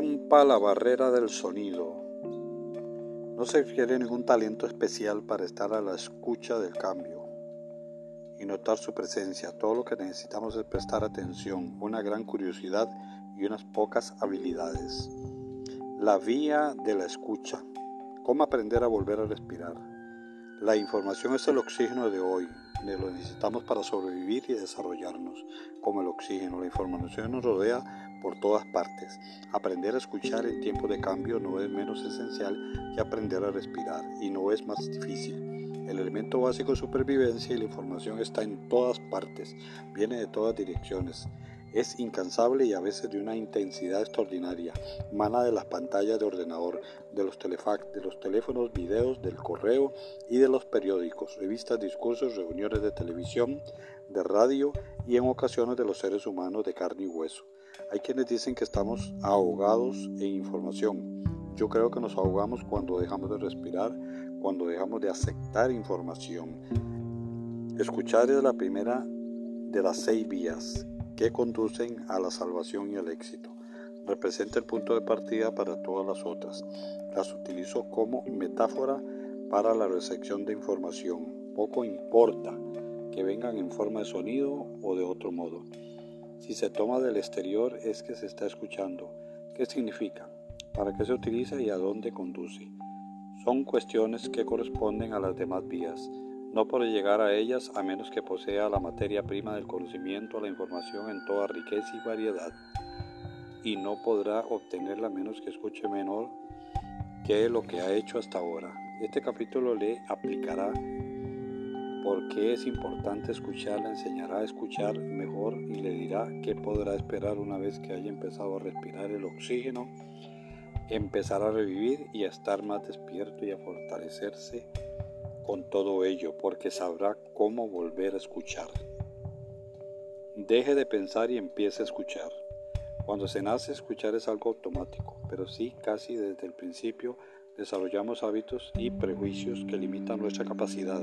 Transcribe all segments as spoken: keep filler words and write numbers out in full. rompa la barrera del sonido. No se requiere ningún talento especial para estar a la escucha del cambio y notar su presencia. Todo lo que necesitamos es prestar atención, una gran curiosidad y unas pocas habilidades. La vía de la escucha. ¿Cómo aprender a volver a respirar? La información es el oxígeno de hoy. Lo necesitamos para sobrevivir y desarrollarnos. Como el oxígeno, la información nos rodea por todas partes. Aprender a escuchar en tiempos de cambio no es menos esencial que aprender a respirar, y no es más difícil. El elemento básico de supervivencia y la información está en todas partes, viene de todas direcciones. Es incansable y a veces de una intensidad extraordinaria. Mana de las pantallas de ordenador, de los telefax, de los teléfonos, videos, del correo y de los periódicos, revistas, discursos, reuniones de televisión, de radio y en ocasiones de los seres humanos de carne y hueso. Hay quienes dicen que estamos ahogados en información. Yo creo que nos ahogamos cuando dejamos de respirar, cuando dejamos de aceptar información. Escuchar es la primera de las seis vías que conducen a la salvación y al éxito. Representa el punto de partida para todas las otras. Las utilizo como metáfora para la recepción de información. Poco importa que vengan en forma de sonido o de otro modo. Si se toma del exterior es que se está escuchando. ¿Qué significa? ¿Para qué se utiliza y a dónde conduce? Son cuestiones que corresponden a las demás vías. No puede llegar a ellas a menos que posea la materia prima del conocimiento, la información en toda riqueza y variedad, y no podrá obtenerla a menos que escuche menor que lo que ha hecho hasta ahora. Este capítulo le aplicará porque es importante escuchar, le enseñará a escuchar mejor y le dirá qué podrá esperar una vez que haya empezado a respirar el oxígeno, empezar a revivir y a estar más despierto y a fortalecerse con todo ello, porque sabrá cómo volver a escuchar. Deje de pensar y empiece a escuchar. Cuando se nace, escuchar es algo automático, pero sí, casi desde el principio, desarrollamos hábitos y prejuicios que limitan nuestra capacidad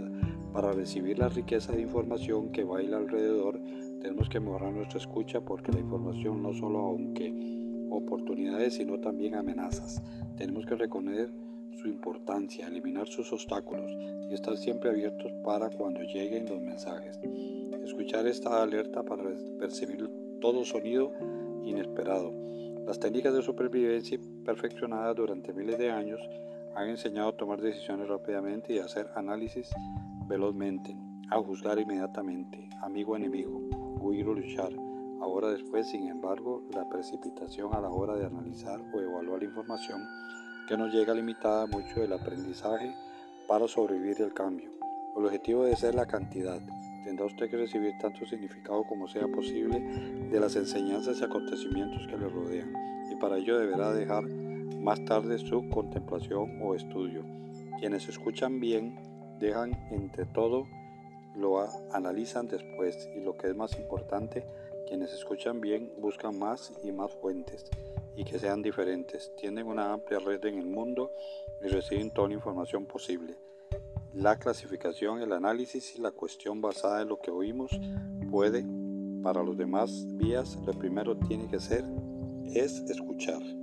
para recibir la riqueza de información que baila alrededor. Tenemos que mejorar nuestra escucha porque la información no solo aunque oportunidades, sino también amenazas. Tenemos que reconocer su importancia, eliminar sus obstáculos y estar siempre abiertos para cuando lleguen los mensajes. Escuchar está alerta para percibir todo sonido inesperado. Las técnicas de supervivencia perfeccionadas durante miles de años han enseñado a tomar decisiones rápidamente y a hacer análisis velozmente, a juzgar inmediatamente, amigo enemigo, huir o luchar. Ahora después, sin embargo, la precipitación a la hora de analizar o evaluar la información que nos llega limitada mucho del aprendizaje para sobrevivir al cambio. El objetivo debe ser la cantidad. Tendrá usted que recibir tanto significado como sea posible de las enseñanzas y acontecimientos que le rodean, y para ello deberá dejar más tarde su contemplación o estudio. Quienes escuchan bien dejan entre todo, lo analizan después, y lo que es más importante, quienes escuchan bien buscan más y más fuentes y que sean diferentes, tienen una amplia red en el mundo y reciben toda la información posible. La clasificación, el análisis y la cuestión basada en lo que oímos puede, para los demás vías, lo primero tiene que ser es escuchar.